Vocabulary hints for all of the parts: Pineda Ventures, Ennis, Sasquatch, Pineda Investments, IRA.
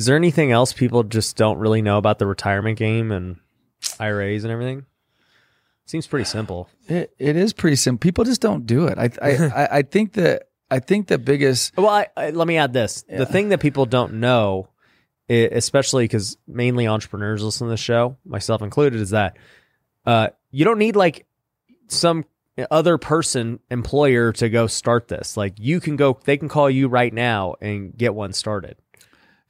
Is there anything else people just don't really know about the retirement game and IRAs and everything? It seems pretty simple. It is pretty simple. People just don't do it. I think that the biggest. Well, let me add this: the thing that people don't know, especially because mainly entrepreneurs listen to the show, myself included, is that you don't need like some other person, employer, to go start this. Like you can go, they can call you right now and get one started.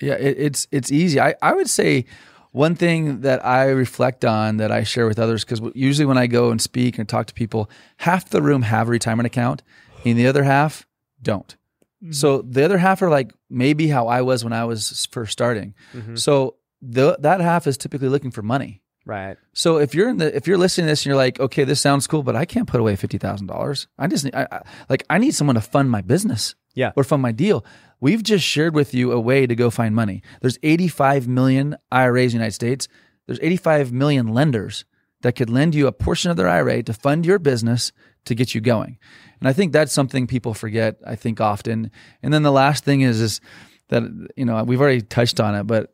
Yeah, it's easy. I would say one thing that I reflect on that I share with others, because usually when I go and speak and talk to people, half the room have a retirement account and the other half don't. Mm-hmm. So the other half are like maybe how I was when I was first starting. Mm-hmm. So that half is typically looking for money. Right. So if you're listening to this and you're like, okay, this sounds cool, but I can't put away $50,000. I need someone to fund my business. Yeah. Or fund my deal. We've just shared with you a way to go find money. There's 85 million IRAs in the United States. There's 85 million lenders that could lend you a portion of their IRA to fund your business to get you going. And I think that's something people forget, I think, often. And then the last thing is that, you know, we've already touched on it, but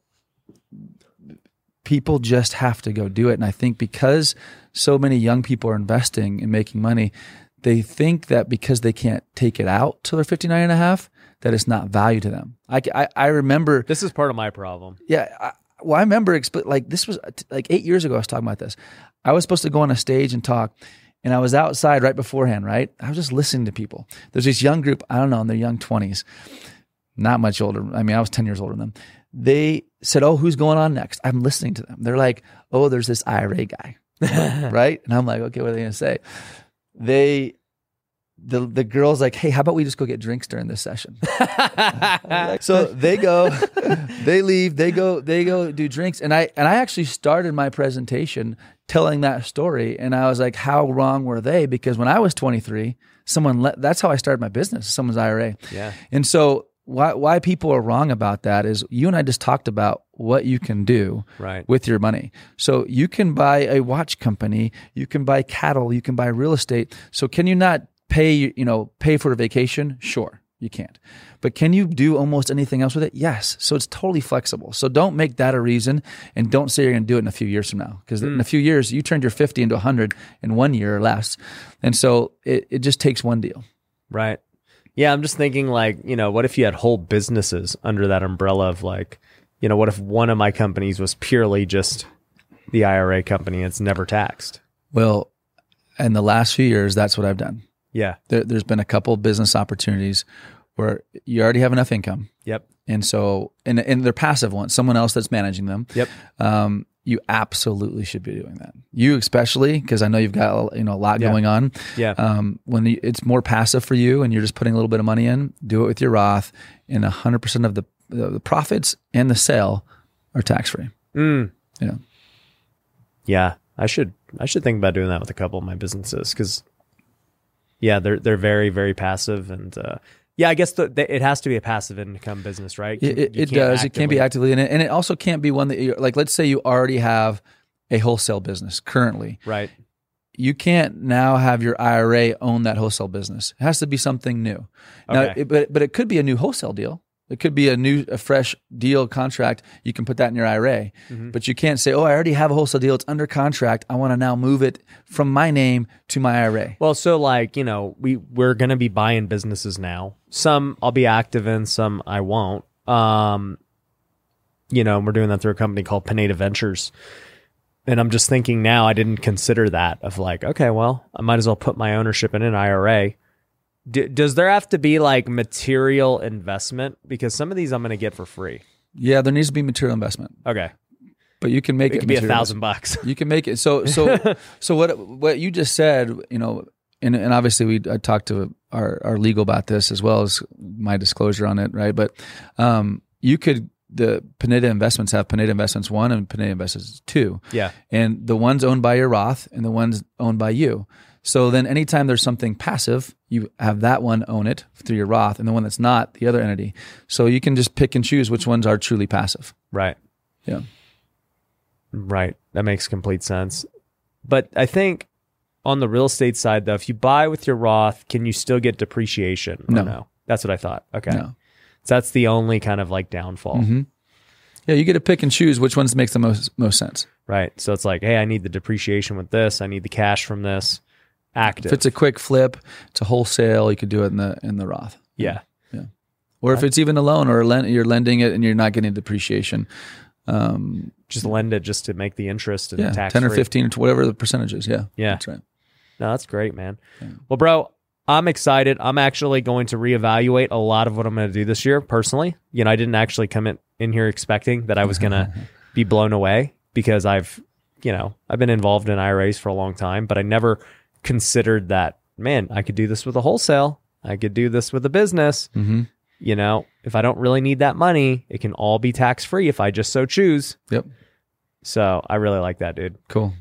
people just have to go do it. And I think because so many young people are investing and making money, they think that because they can't take it out till they're 59 and a half, that it's not value to them. I remember... This is part of my problem. Yeah. I remember, like, this was like 8 years ago I was talking about this. I was supposed to go on a stage and talk, and I was outside right beforehand, right? I was just listening to people. There's this young group, I don't know, in their young 20s, not much older. I mean, I was 10 years older than them. They said, oh, who's going on next? I'm listening to them. They're like, oh, there's this IRA guy, right? And I'm like, okay, what are they going to say? The girl's like, hey, how about we just go get drinks during this session? So they go, they leave, they go do drinks. And I actually started my presentation telling that story. And I was like, how wrong were they? Because when I was 23, that's how I started my business, someone's IRA. Yeah. And so why people are wrong about that is you and I just talked about what you can do with your money. So you can buy a watch company, you can buy cattle, you can buy real estate. So can you not pay for a vacation? Sure, you can't. But can you do almost anything else with it? Yes. So it's totally flexible. So don't make that a reason, and don't say you're going to do it in a few years from now, because in a few years, you turned your 50 into 100 in 1 year or less. And so it just takes one deal. Right. Yeah, I'm just thinking like, you know, what if you had whole businesses under that umbrella of like, you know, what if one of my companies was purely just the IRA company and it's never taxed? Well, in the last few years, that's what I've done. Yeah. There's been a couple of business opportunities where you already have enough income. Yep. And so, and they're passive ones, someone else that's managing them. Yep. You absolutely should be doing that. You especially, because I know you've got a lot going on. Yeah. When it's more passive for you and you're just putting a little bit of money in, do it with your Roth, and 100% of the profits and the sale are tax-free. Mm. Yeah. Yeah. I should think about doing that with a couple of my businesses, because yeah, they're very, very passive, and I guess it has to be a passive income business, right? It does. It can't be actively in it, and it also can't be one that you're like. Let's say you already have a wholesale business currently, right? You can't now have your IRA own that wholesale business. It has to be something new. Okay. Now, but it could be a new wholesale deal. It could be a fresh deal contract. You can put that in your IRA, mm-hmm. but you can't say, oh, I already have a wholesale deal. It's under contract. I want to now move it from my name to my IRA. Well, so like, you know, we're going to be buying businesses now. Some I'll be active in, some I won't. You know, we're doing that through a company called Pineda Ventures. And I'm just thinking now, I didn't consider that of like, okay, well, I might as well put my ownership in an IRA. Does there have to be like material investment? Because some of these I'm going to get for free. Yeah, there needs to be material investment. Okay, but you can make it. It could be $1,000. You can make it. So what you just said, you know, and obviously I talked to our legal about this as well as my disclosure on it, right? But the Pineda Investments have Pineda Investments 1 and Pineda Investments 2. Yeah, and the one's owned by your Roth and the one's owned by you. So then anytime there's something passive, you have that one own it through your Roth, and the one that's not, the other entity. So you can just pick and choose which ones are truly passive. Right. Yeah. Right. That makes complete sense. But I think on the real estate side, though, if you buy with your Roth, can you still get depreciation? No. That's what I thought. Okay. No. So that's the only kind of like downfall. Mm-hmm. Yeah, you get to pick and choose which ones makes the most sense. Right. So it's like, hey, I need the depreciation with this. I need the cash from this. Active. If it's a quick flip to wholesale, you could do it in the Roth. Yeah. Yeah. Or if it's even a loan or you're lending it and you're not getting depreciation. Just lend it just to make the interest and tax 10 or 15 or whatever the percentage is. Yeah. Yeah. That's right. No, that's great, man. Yeah. Well, bro, I'm excited. I'm actually going to reevaluate a lot of what I'm going to do this year personally. You know, I didn't actually come in here expecting that I was going to be blown away because I've been involved in IRAs for a long time, but I never considered that, man, I could do this with a wholesale. I could do this with a business. Mm-hmm. You know, if I don't really need that money, it can all be tax free if I just so choose. Yep. So I really like that, dude. Cool.